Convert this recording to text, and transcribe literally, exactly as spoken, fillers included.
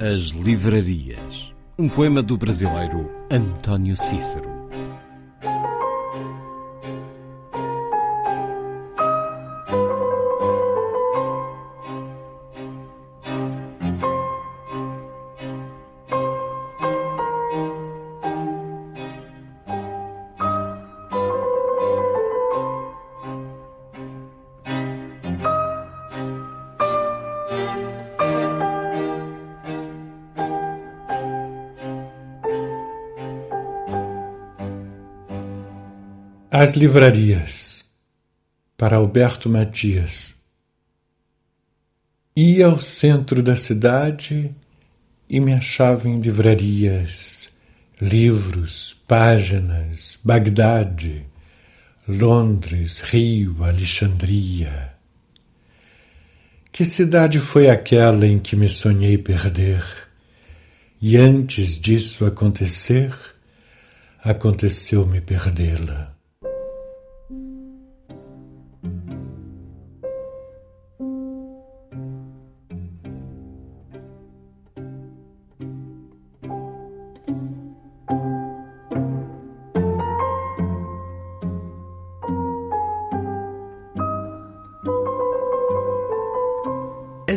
As Livrarias. Um poema do brasileiro António Cícero. As Livrarias, para Alberto Matias. Ia ao centro da cidade e me achava em livrarias, livros, páginas, Bagdade, Londres, Rio, Alexandria. Que cidade foi aquela em que me sonhei perder? E antes disso acontecer, aconteceu-me perdê-la. A